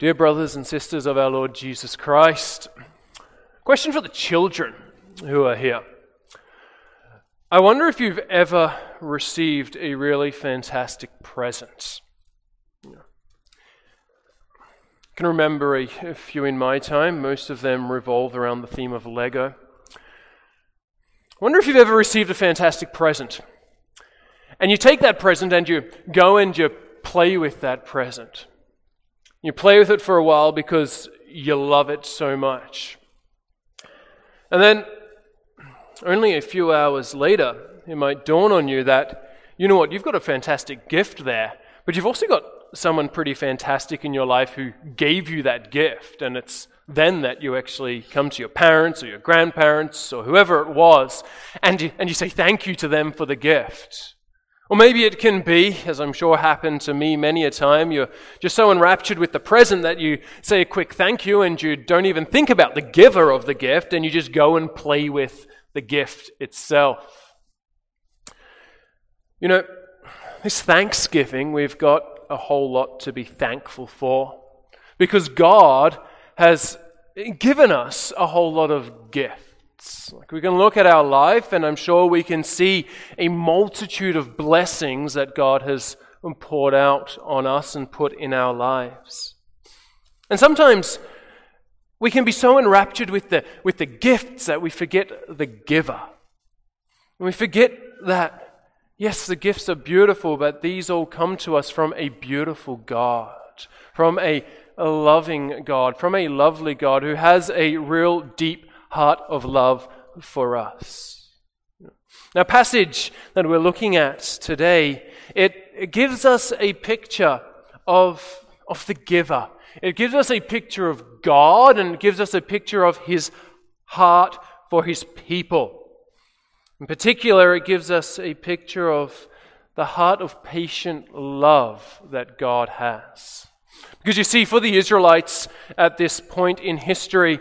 Dear brothers and sisters of our Lord Jesus Christ, question for the children who are here. I wonder if you've ever received a really fantastic present. I can remember a few in my time. Most of them revolved around the theme of Lego. I wonder if you've ever received a fantastic present. And you take that present and you go and you play with that present. You play with it for a while because you love it so much. And then, only a few hours later, it might dawn on you that, you know what, you've got a fantastic gift there, but you've also got someone pretty fantastic in your life who gave you that gift, and it's then that you actually come to your parents or your grandparents or whoever it was, and you say thank you to them for the gift. Or maybe it can be, as I'm sure happened to me many a time, you're just so enraptured with the present that you say a quick thank you and you don't even think about the giver of the gift and you just go and play with the gift itself. You know, this Thanksgiving, we've got a whole lot to be thankful for because God has given us a whole lot of gifts. Like we can look at our life and I'm sure we can see a multitude of blessings that God has poured out on us and put in our lives. And sometimes we can be so enraptured with the gifts that we forget the giver. And we forget that, yes, the gifts are beautiful, but these all come to us from a beautiful God, from a loving God, from a lovely God who has a real deep heart of love for us. Now, passage that we're looking at today, it gives us a picture of the giver. It gives us a picture of God, and it gives us a picture of his heart for his people. In particular, it gives us a picture of the heart of patient love that God has. Because you see, for the Israelites at this point in history,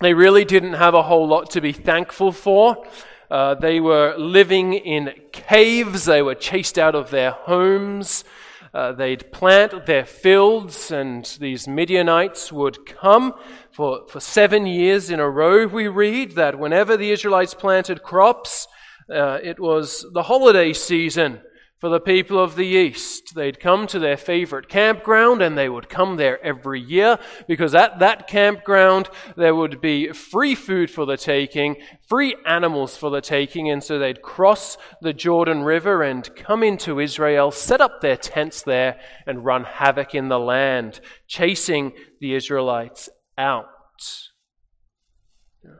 they really didn't have a whole lot to be thankful for. They were living in caves. They were chased out of their homes. They'd plant their fields, and these Midianites would come. For 7 years in a row, we read that whenever the Israelites planted crops, it was the holiday season for the people of the East. They'd come to their favorite campground, and they would come there every year because at that campground there would be free food for the taking, free animals for the taking, and so they'd cross the Jordan River and come into Israel, set up their tents there, and run havoc in the land, chasing the Israelites out. It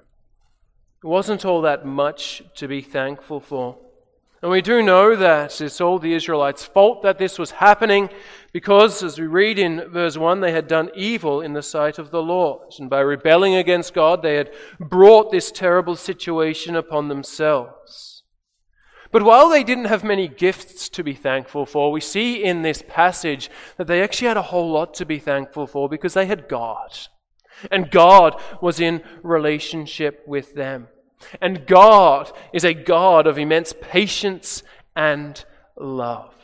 wasn't all that much to be thankful for. And we do know that it's all the Israelites' fault that this was happening because, as we read in verse 1, they had done evil in the sight of the Lord. And by rebelling against God, they had brought this terrible situation upon themselves. But while they didn't have many gifts to be thankful for, we see in this passage that they actually had a whole lot to be thankful for because they had God. And God was in relationship with them. And God is a God of immense patience and love.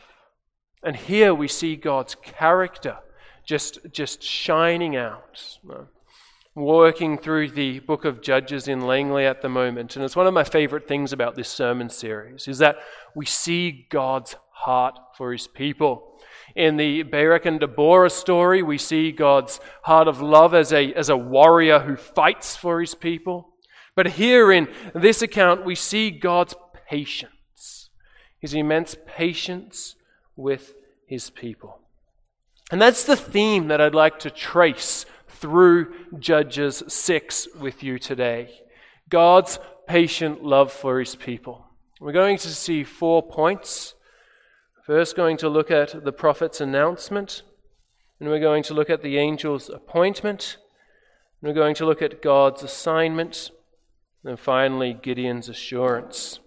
And here we see God's character just shining out. I'm working through the book of Judges in Langley at the moment, and it's one of my favorite things about this sermon series, is that we see God's heart for his people. In the Barak and Deborah story, we see God's heart of love as a warrior who fights for his people. But here in this account, we see God's patience, his immense patience with his people. And that's the theme that I'd like to trace through Judges 6 with you today. God's patient love for his people. We're going to see 4 points. First, going to look at the prophet's announcement, and we're going to look at the angel's appointment, and we're going to look at God's assignment, and finally, Gideon's assurance.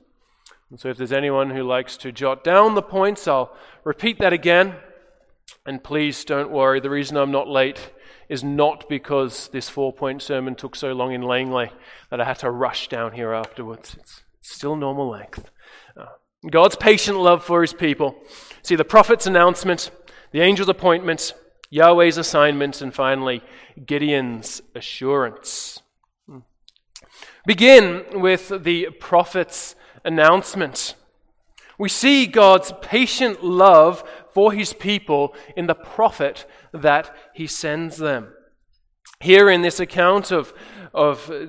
And so if there's anyone who likes to jot down the points, I'll repeat that again. And please don't worry, the reason I'm not late is not because this 4-point sermon took so long in Langley that I had to rush down here afterwards. It's still normal length. God's patient love for his people. See, the prophet's announcement, the angel's appointment, Yahweh's assignments, and finally, Gideon's assurance. Begin with the prophet's announcement. We see God's patient love for his people in the prophet that he sends them. Here in this account of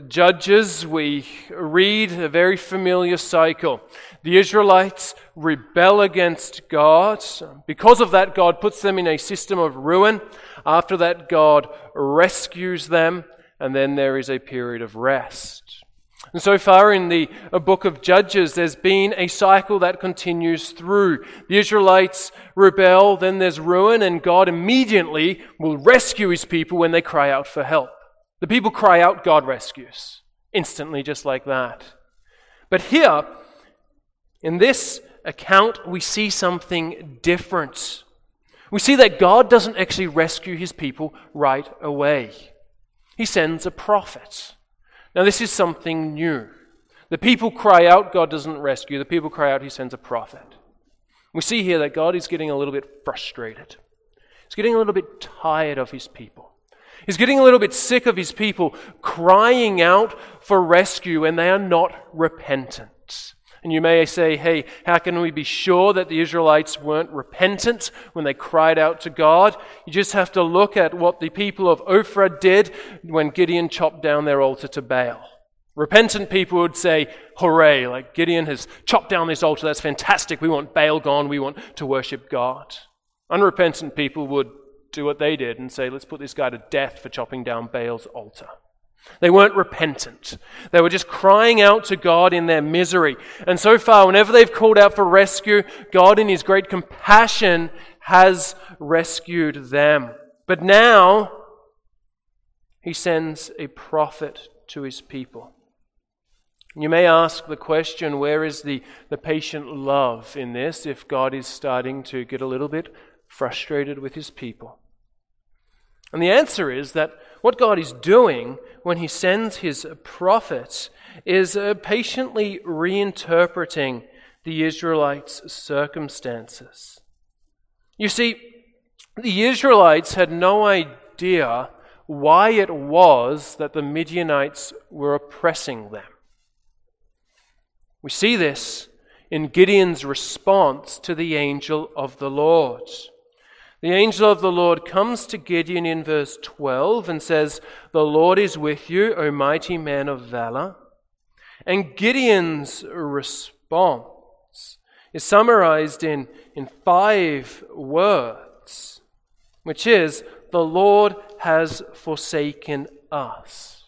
Judges, we read a very familiar cycle. The Israelites rebel against God. Because of that, God puts them in a system of ruin. After that, God rescues them, and then there is a period of rest. And so far in the book of Judges, there's been a cycle that continues through. The Israelites rebel, then there's ruin, and God immediately will rescue his people when they cry out for help. The people cry out, God rescues. Instantly, just like that. But here, in this account, we see something different. We see that God doesn't actually rescue his people right away. He sends a prophet. Now, this is something new. The people cry out, God doesn't rescue. The people cry out, he sends a prophet. We see here that God is getting a little bit frustrated. He's getting a little bit tired of his people. He's getting a little bit sick of his people crying out for rescue, and they are not repentant. And you may say, hey, how can we be sure that the Israelites weren't repentant when they cried out to God? You just have to look at what the people of Ophrah did when Gideon chopped down their altar to Baal. Repentant people would say, hooray, like Gideon has chopped down this altar, that's fantastic, we want Baal gone, we want to worship God. Unrepentant people would do what they did and say, let's put this guy to death for chopping down Baal's altar. They weren't repentant. They were just crying out to God in their misery. And so far, whenever they've called out for rescue, God in his great compassion has rescued them. But now, he sends a prophet to his people. You may ask the question, where is the patient love in this if God is starting to get a little bit frustrated with his people? And the answer is that what God is doing when he sends his prophets is patiently reinterpreting the Israelites' circumstances. You see, the Israelites had no idea why it was that the Midianites were oppressing them. We see this in Gideon's response to the angel of the Lord. The angel of the Lord comes to Gideon in verse 12 and says, "The Lord is with you, O mighty man of valor." And Gideon's response is summarized in 5 words, which is, "The Lord has forsaken us."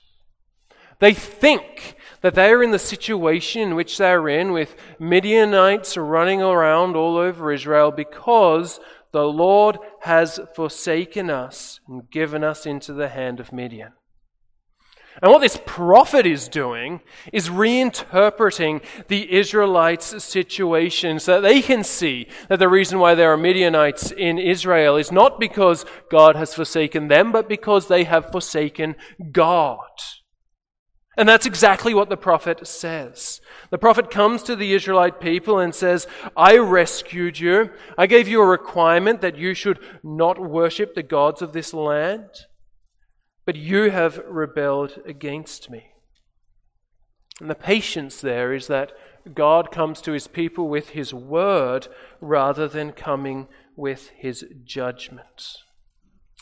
They think that they are in the situation in which they are in, with Midianites running around all over Israel, because the Lord has forsaken us and given us into the hand of Midian. And what this prophet is doing is reinterpreting the Israelites' situation so that they can see that the reason why there are Midianites in Israel is not because God has forsaken them, but because they have forsaken God. And that's exactly what the prophet says. The prophet comes to the Israelite people and says, I rescued you. I gave you a requirement that you should not worship the gods of this land, but you have rebelled against me. And the patience there is that God comes to his people with his word rather than coming with his judgment.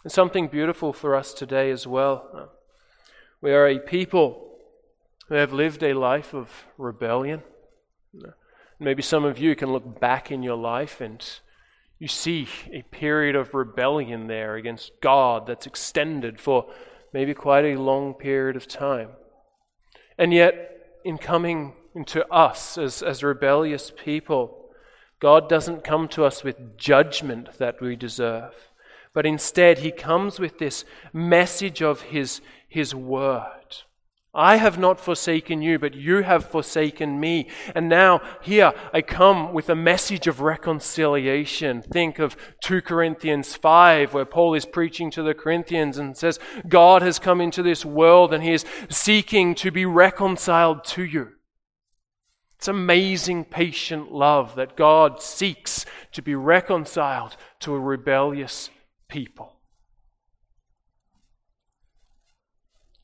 And something beautiful for us today as well. We are a people who have lived a life of rebellion. Maybe some of you can look back in your life and you see a period of rebellion there against God that's extended for maybe quite a long period of time. And yet, in coming into us as rebellious people, God doesn't come to us with judgment that we deserve, but instead he comes with this message of his word. I have not forsaken you, but you have forsaken me. And now, here, I come with a message of reconciliation. Think of 2 Corinthians 5, where Paul is preaching to the Corinthians and says, God has come into this world and he is seeking to be reconciled to you. It's amazing patient love that God seeks to be reconciled to a rebellious people.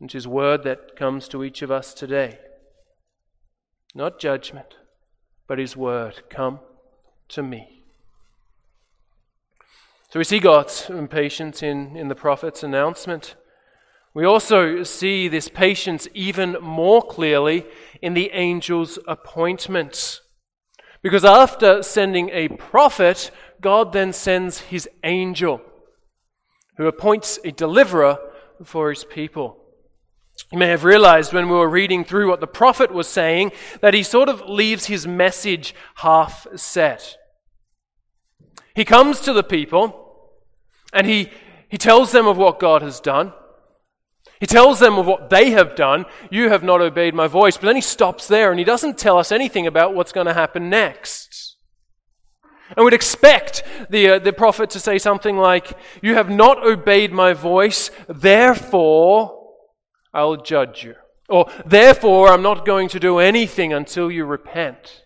and His word that comes to each of us today. Not judgment, but His word, "Come to me." So we see God's impatience in the prophet's announcement. We also see this patience even more clearly in the angel's appointment. Because after sending a prophet, God then sends His angel, who appoints a deliverer for His people. You may have realized when we were reading through what the prophet was saying that he sort of leaves his message half set. He comes to the people and he tells them of what God has done. He tells them of what they have done. "You have not obeyed my voice." But then he stops there and he doesn't tell us anything about what's going to happen next. And we'd expect the prophet to say something like, "You have not obeyed my voice, therefore I'll judge you." Or, "Therefore I'm not going to do anything until you repent."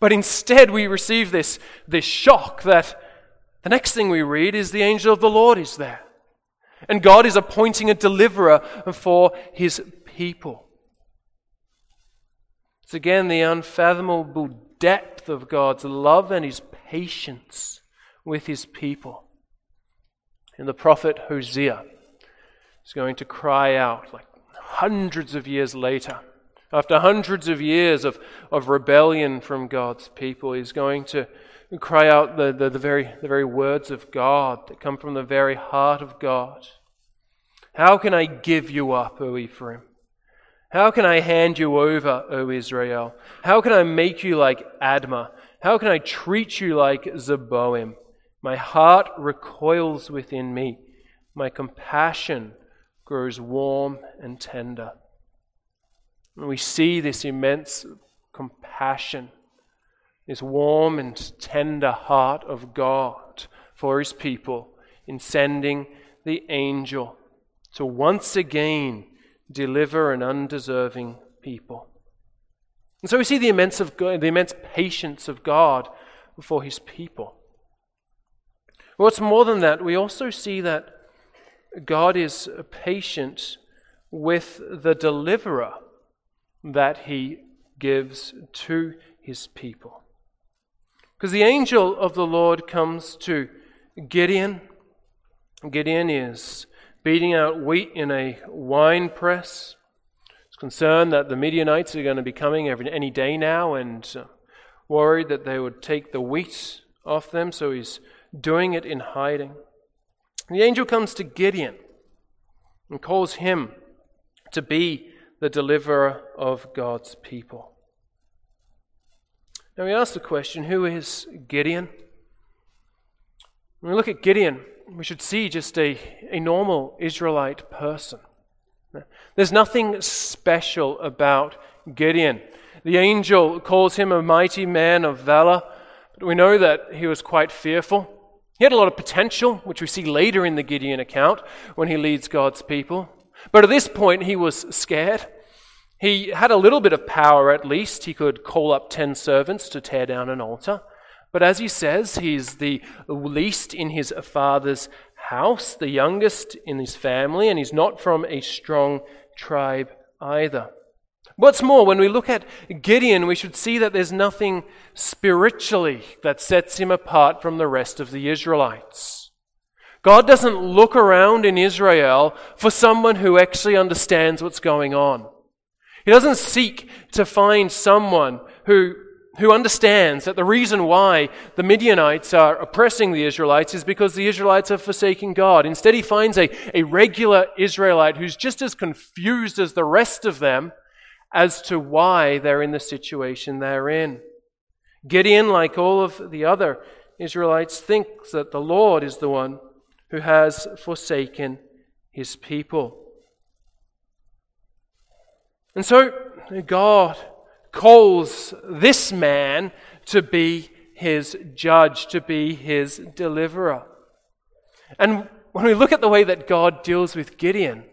But instead we receive this shock that the next thing we read is the angel of the Lord is there. And God is appointing a deliverer for His people. It's again the unfathomable depth of God's love and His patience with His people. And the prophet Hosea is going to cry out like hundreds of years later, after hundreds of years of rebellion from God's people, he's going to cry out the very words of God that come from the very heart of God. "How can I give you up, O Ephraim? How can I hand you over, O Israel? How can I make you like Admah? How can I treat you like Zeboiim? My heart recoils within me. My compassion grows warm and tender." And we see this immense compassion, this warm and tender heart of God for His people in sending the angel to once again deliver an undeserving people. And so we see the immense patience of God for His people. What's more than that, we also see that God is patient with the deliverer that He gives to His people. Because the angel of the Lord comes to Gideon. Gideon is beating out wheat in a wine press. He's concerned that the Midianites are going to be coming any day now and worried that they would take the wheat off them, so he's doing it in hiding. The angel comes to Gideon and calls him to be the deliverer of God's people. Now we ask the question, who is Gideon? When we look at Gideon, we should see just a normal Israelite person. There's nothing special about Gideon. The angel calls him a mighty man of valor, but we know that he was quite fearful. He had a lot of potential, which we see later in the Gideon account when he leads God's people. But at this point, he was scared. He had a little bit of power at least. He could call up 10 servants to tear down an altar. But as he says, he's the least in his father's house, the youngest in his family, and he's not from a strong tribe either. What's more, when we look at Gideon, we should see that there's nothing spiritually that sets him apart from the rest of the Israelites. God doesn't look around in Israel for someone who actually understands what's going on. He doesn't seek to find someone who understands that the reason why the Midianites are oppressing the Israelites is because the Israelites have forsaken God. Instead, he finds a regular Israelite who's just as confused as the rest of them as to why they're in the situation they're in. Gideon, like all of the other Israelites, thinks that the Lord is the one who has forsaken His people. And so God calls this man to be His judge, to be His deliverer. And when we look at the way that God deals with Gideon,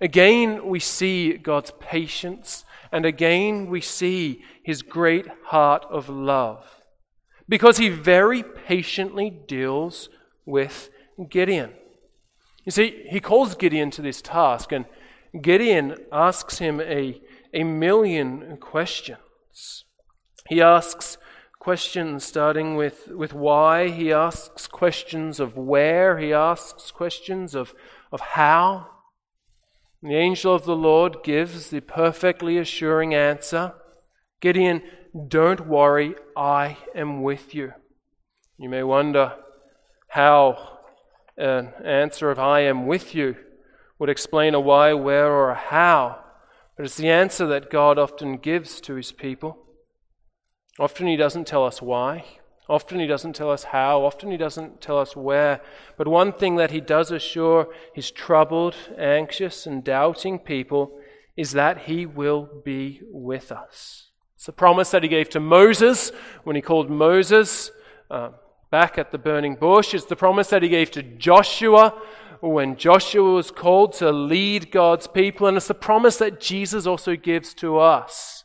again we see God's patience, and again we see His great heart of love, because He very patiently deals with Gideon. You see, He calls Gideon to this task, and Gideon asks him a million questions. He asks questions starting with why. He asks questions of where. He asks questions of how. And the angel of the Lord gives the perfectly assuring answer. Gideon, don't worry, I am with you. You may wonder how an answer of I am with you would explain a why, where, or a how. But it's the answer that God often gives to his people. Often he doesn't tell us why. Often he doesn't tell us how. Often he doesn't tell us where. But one thing that he does assure his troubled, anxious, and doubting people is that he will be with us. It's the promise that he gave to Moses when he called Moses back at the burning bush. It's the promise that he gave to Joshua when Joshua was called to lead God's people. And it's the promise that Jesus also gives to us.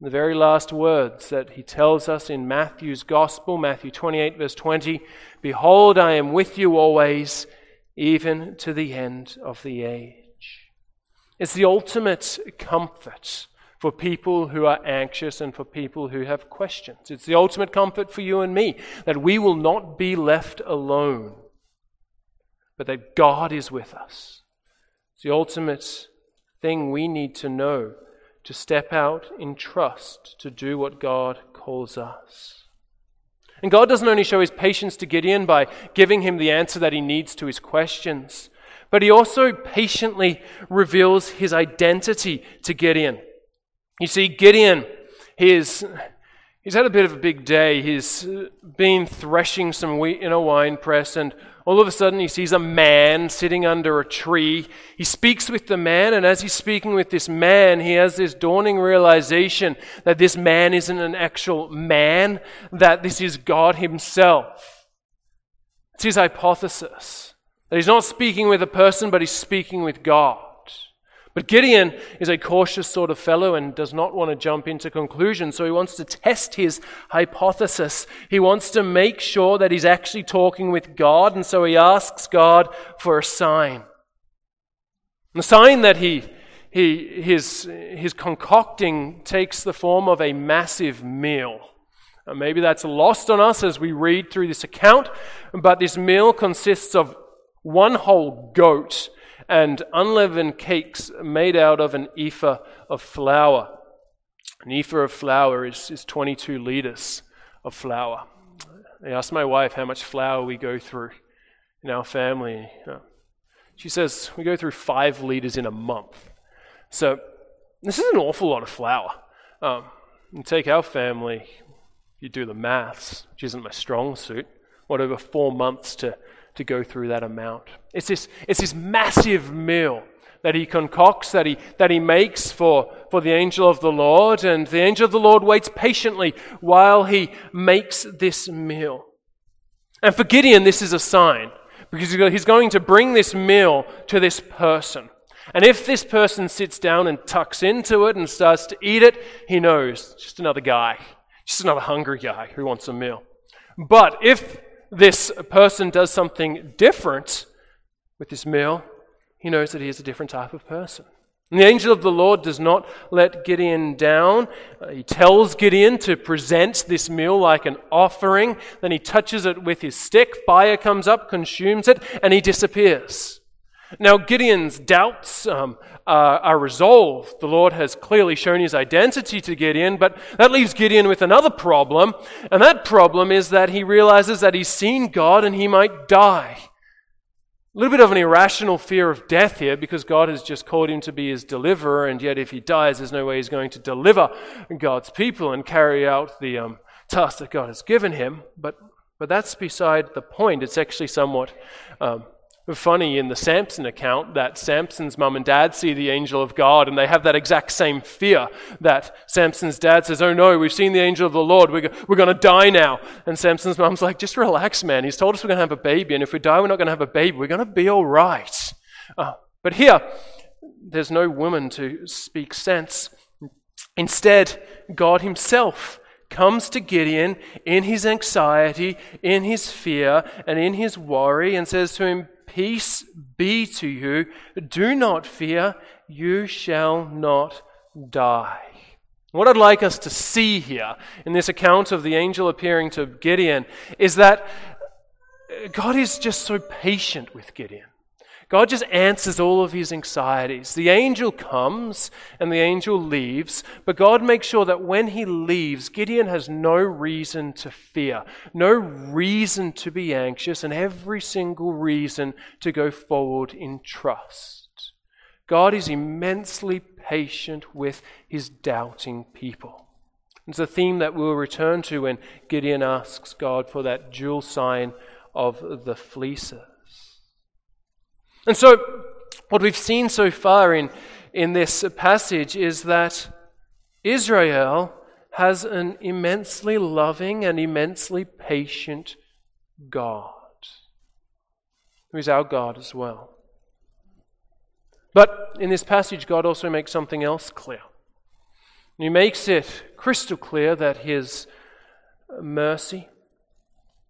The very last words that he tells us in Matthew's Gospel, Matthew 28 verse 20, "Behold, I am with you always, even to the end of the age." It's the ultimate comfort for people who are anxious and for people who have questions. It's the ultimate comfort for you and me, that we will not be left alone, but that God is with us. It's the ultimate thing we need to know, to step out in trust, to do what God calls us. And God doesn't only show his patience to Gideon by giving him the answer that he needs to his questions, but he also patiently reveals his identity to Gideon. You see, Gideon, he's had a bit of a big day. He's been threshing some wheat in a wine press, and all of a sudden he sees a man sitting under a tree. He speaks with the man, and as he's speaking with this man, he has this dawning realization that this man isn't an actual man, that this is God himself. It's his hypothesis, that he's not speaking with a person, but he's speaking with God. But Gideon is a cautious sort of fellow and does not want to jump into conclusions, so he wants to test his hypothesis. He wants to make sure that he's actually talking with God, and so he asks God for a sign. The sign that his concocting takes the form of a massive meal. Now, maybe that's lost on us as we read through this account, but this meal consists of one whole goat and unleavened cakes made out of an ephah of flour. An ephah of flour is 22 litres of flour. I asked my wife how much flour we go through in our family. She says we go through 5 litres in a month. So this is an awful lot of flour. You take our family, you do the maths, which isn't my strong suit, what, over 4 months to go through that amount. It's this massive meal that he concocts, that he makes for the angel of the Lord, and the angel of the Lord waits patiently while he makes this meal. And for Gideon, this is a sign, because he's going to bring this meal to this person. And if this person sits down and tucks into it and starts to eat it, he knows, just another guy, just another hungry guy who wants a meal. But if this person does something different with this meal, he knows that he is a different type of person. And the angel of the Lord does not let Gideon down. He tells Gideon to present this meal like an offering. Then he touches it with his stick. Fire comes up, consumes it, and he disappears. Now Gideon's doubts are resolved. The Lord has clearly shown his identity to Gideon, but that leaves Gideon with another problem, and that problem is that he realizes that he's seen God and he might die. A little bit of an irrational fear of death here, because God has just called him to be his deliverer, and yet if he dies, there's no way he's going to deliver God's people and carry out the task that God has given him. But that's beside the point. It's actually somewhat funny in the Samson account that Samson's mum and dad see the angel of God, and they have that exact same fear that Samson's dad says, "Oh no, we've seen the angel of the Lord, we're going to die now." And Samson's mum's like, "Just relax, man. He's told us we're going to have a baby, and if we die, we're not going to have a baby. We're going to be all right." But here, there's no woman to speak sense. Instead, God himself comes to Gideon in his anxiety, in his fear, and in his worry, and says to him, Peace be to you. Do not fear. You shall not die. What I'd like us to see here in this account of the angel appearing to Gideon is that God is just so patient with Gideon. God just answers all of his anxieties. The angel comes and the angel leaves, but God makes sure that when he leaves, Gideon has no reason to fear, no reason to be anxious, and every single reason to go forward in trust. God is immensely patient with his doubting people. It's a theme that we'll return to when Gideon asks God for that dual sign of the fleeces. And so, what we've seen so far in this passage is that Israel has an immensely loving and immensely patient God, who is our God as well. But in this passage, God also makes something else clear. And he makes it crystal clear that his mercy,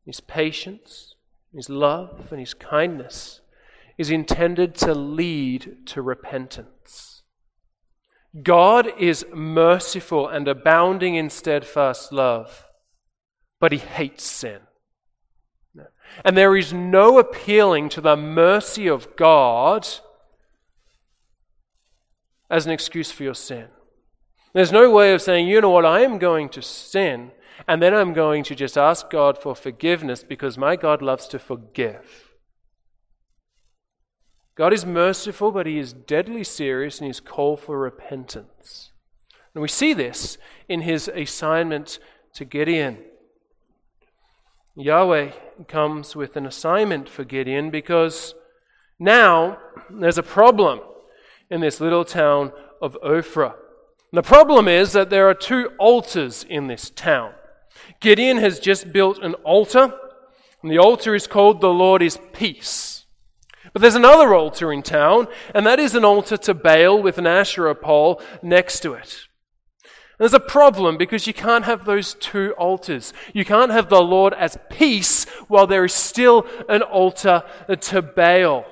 his patience, his love, and his kindness is intended to lead to repentance. God is merciful and abounding in steadfast love, but he hates sin. And there is no appealing to the mercy of God as an excuse for your sin. There's no way of saying, you know what, I am going to sin, and then I'm going to just ask God for forgiveness because my God loves to forgive. God is merciful, but he is deadly serious in his call for repentance. And we see this in his assignment to Gideon. Yahweh comes with an assignment for Gideon because now there's a problem in this little town of Ophrah. And the problem is that there are two altars in this town. Gideon has just built an altar, and the altar is called The Lord is Peace. But there's another altar in town, and that is an altar to Baal with an Asherah pole next to it. And there's a problem because you can't have those two altars. You can't have the Lord as peace while there is still an altar to Baal.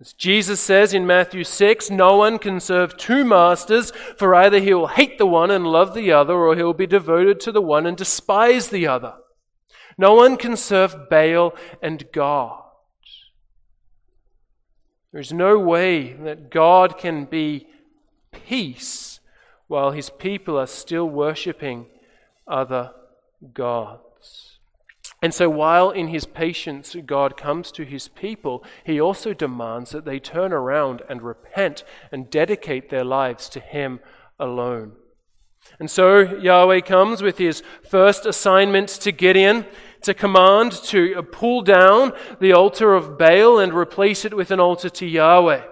As Jesus says in Matthew 6, no one can serve two masters, for either he will hate the one and love the other, or he will be devoted to the one and despise the other. No one can serve Baal and God. There is no way that God can be peace while his people are still worshipping other gods. And so while in his patience God comes to his people, he also demands that they turn around and repent and dedicate their lives to him alone. And so Yahweh comes with his first assignment to Gideon, to command to pull down the altar of Baal and replace it with an altar to Yahweh.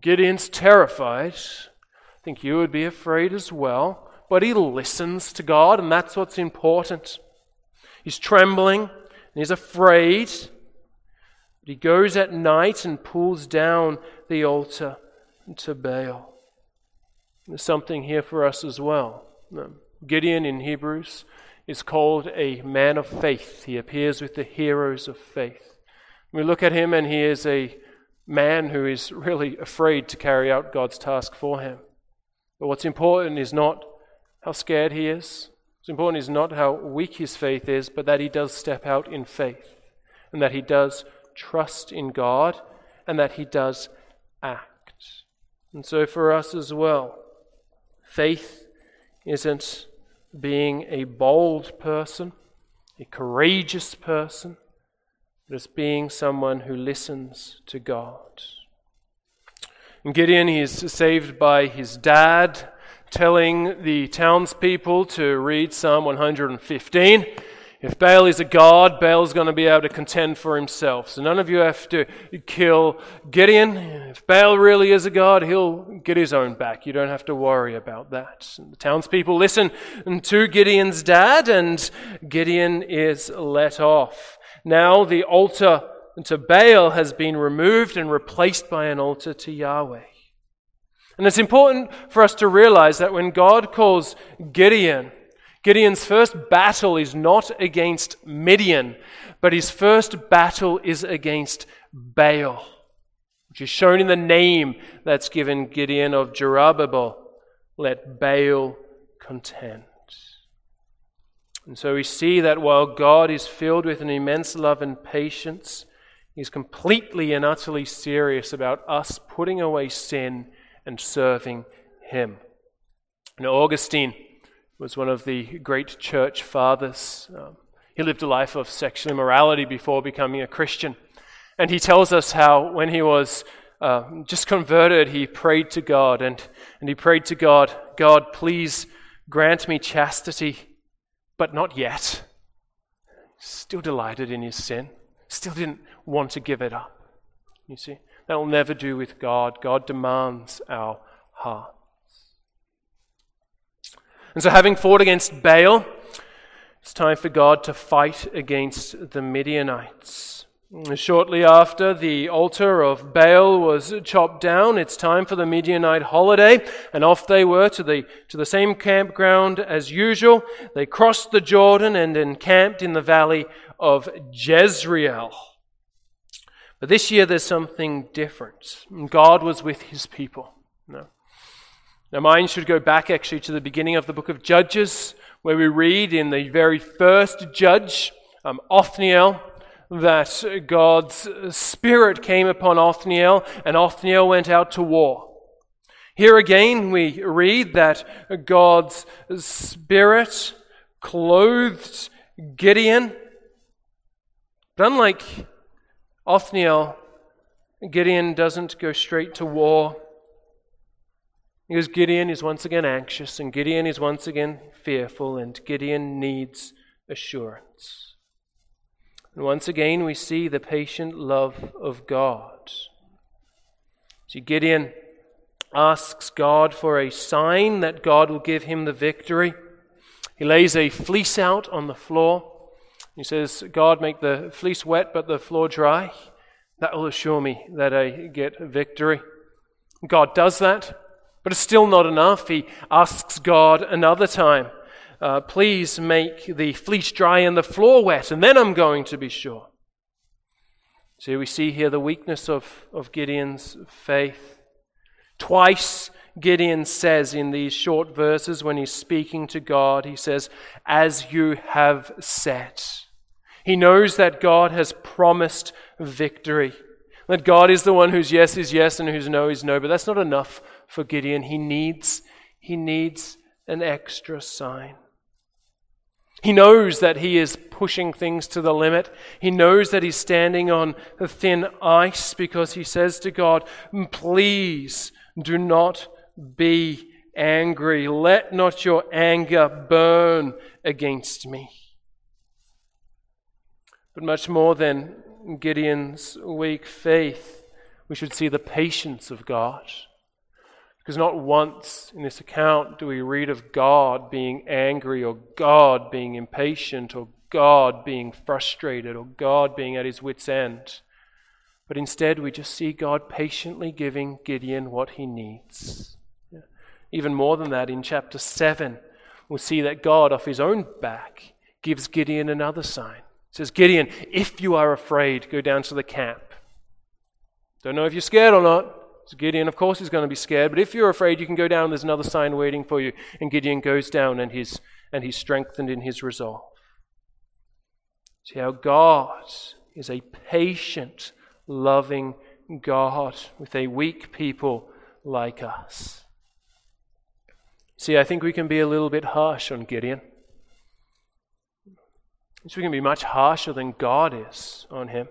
Gideon's terrified. I think you would be afraid as well. But he listens to God, and that's what's important. He's trembling, and he's afraid. But he goes at night and pulls down the altar to Baal. There's something here for us as well. Gideon in Hebrews is called a man of faith. He appears with the heroes of faith. We look at him and he is a man who is really afraid to carry out God's task for him. But what's important is not how scared he is. What's important is not how weak his faith is, but that he does step out in faith and that he does trust in God and that he does act. And so for us as well, faith isn't being a bold person, a courageous person, but it's being someone who listens to God. And Gideon, he is saved by his dad telling the townspeople to read Psalm 115. If Baal is a god, Baal's going to be able to contend for himself. So none of you have to kill Gideon. If Baal really is a god, he'll get his own back. You don't have to worry about that. And the townspeople listen to Gideon's dad, and Gideon is let off. Now the altar to Baal has been removed and replaced by an altar to Yahweh. And it's important for us to realize that when God calls Gideon, Gideon's first battle is not against Midian, but his first battle is against Baal, which is shown in the name that's given Gideon of Jerubbaal. Let Baal contend. And so we see that while God is filled with an immense love and patience, He's completely and utterly serious about us putting away sin and serving Him. And Augustine was one of the great church fathers. He lived a life of sexual immorality before becoming a Christian. And he tells us how when he was just converted, he prayed to God. And he prayed to God, God, please grant me chastity. But not yet. Still delighted in his sin. Still didn't want to give it up. You see, that will never do with God. God demands our hearts. And so having fought against Baal, it's time for God to fight against the Midianites. Shortly after the altar of Baal was chopped down, it's time for the Midianite holiday, and off they were to the same campground as usual. They crossed the Jordan and encamped in the valley of Jezreel. But this year there's something different. God was with his people. Now mine should go back actually to the beginning of the book of Judges, where we read in the very first judge, Othniel, that God's Spirit came upon Othniel, and Othniel went out to war. Here again we read that God's Spirit clothed Gideon. But unlike Othniel, Gideon doesn't go straight to war, because Gideon is once again anxious, and Gideon is once again fearful, and Gideon needs assurance. And once again, we see the patient love of God. See, Gideon asks God for a sign that God will give him the victory. He lays a fleece out on the floor. He says, God, make the fleece wet but the floor dry. That will assure me that I get victory. God does that, but it's still not enough. He asks God another time. Please make the fleece dry and the floor wet, and then I'm going to be sure. So we see here the weakness of Gideon's faith. Twice Gideon says in these short verses when he's speaking to God, he says, as you have said. He knows that God has promised victory, that God is the one whose yes is yes and whose no is no, but that's not enough for Gideon. He needs an extra sign. He knows that he is pushing things to the limit. He knows that he's standing on thin ice because he says to God, please do not be angry. Let not your anger burn against me. But much more than Gideon's weak faith, we should see the patience of God. Because not once in this account do we read of God being angry or God being impatient or God being frustrated or God being at his wit's end. But instead we just see God patiently giving Gideon what he needs. Even more than that, in chapter 7, we'll see that God off his own back gives Gideon another sign. He says, Gideon, if you are afraid, go down to the camp. Don't know if you're scared or not. So Gideon, of course, is going to be scared, but if you're afraid, you can go down. There's another sign waiting for you. And Gideon goes down, and he's strengthened in his resolve. See how God is a patient, loving God with a weak people like us. See, I think we can be a little bit harsh on Gideon. So we can be much harsher than God is on him.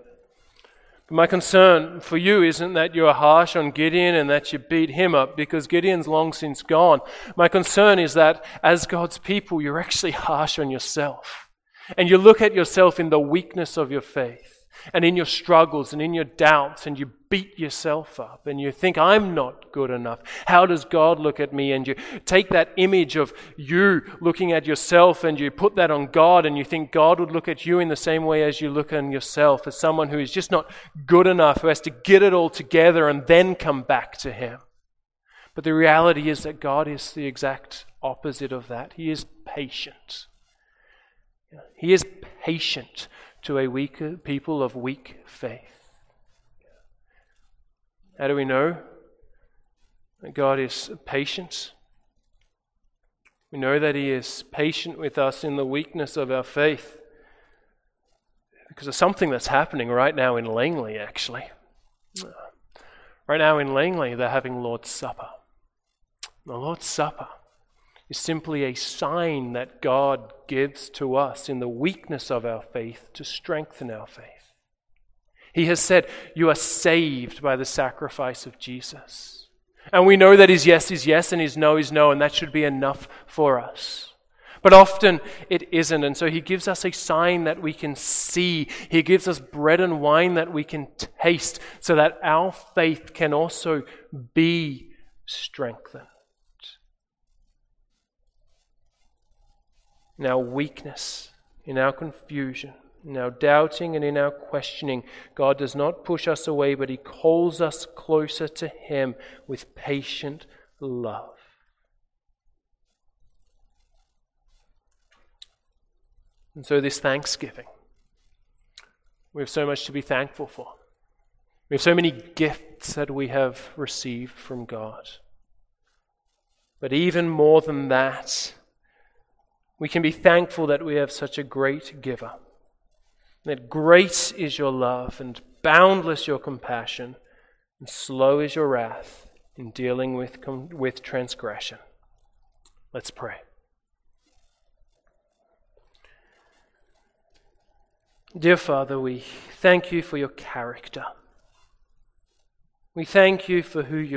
But my concern for you isn't that you're harsh on Gideon and that you beat him up, because Gideon's long since gone. My concern is that as God's people, you're actually harsh on yourself. And you look at yourself in the weakness of your faith and in your struggles and in your doubts, and you beat yourself up and you think, I'm not good enough. How does God look at me? And you take that image of you looking at yourself and you put that on God, and you think God would look at you in the same way as you look on yourself, as someone who is just not good enough, who has to get it all together and then come back to Him. But the reality is that God is the exact opposite of that. He is patient. He is patient to a weaker people of weak faith. How do we know that God is patient? We know that He is patient with us in the weakness of our faith because of something that's happening right now in Langley, actually. Right now in Langley, they're having Lord's Supper. The Lord's Supper is simply a sign that God gives to us in the weakness of our faith to strengthen our faith. He has said, you are saved by the sacrifice of Jesus. And we know that His yes is yes and His no is no, and that should be enough for us. But often it isn't, and so He gives us a sign that we can see. He gives us bread and wine that we can taste so that our faith can also be strengthened. In our weakness, in our confusion, in our doubting and in our questioning, God does not push us away, but He calls us closer to Him with patient love. And so this Thanksgiving, we have so much to be thankful for. We have so many gifts that we have received from God. But even more than that, we can be thankful that we have such a great giver. That great is your love and boundless your compassion and slow is your wrath in dealing with transgression. Let's pray. Dear Father, we thank You for Your character. We thank You for who You are.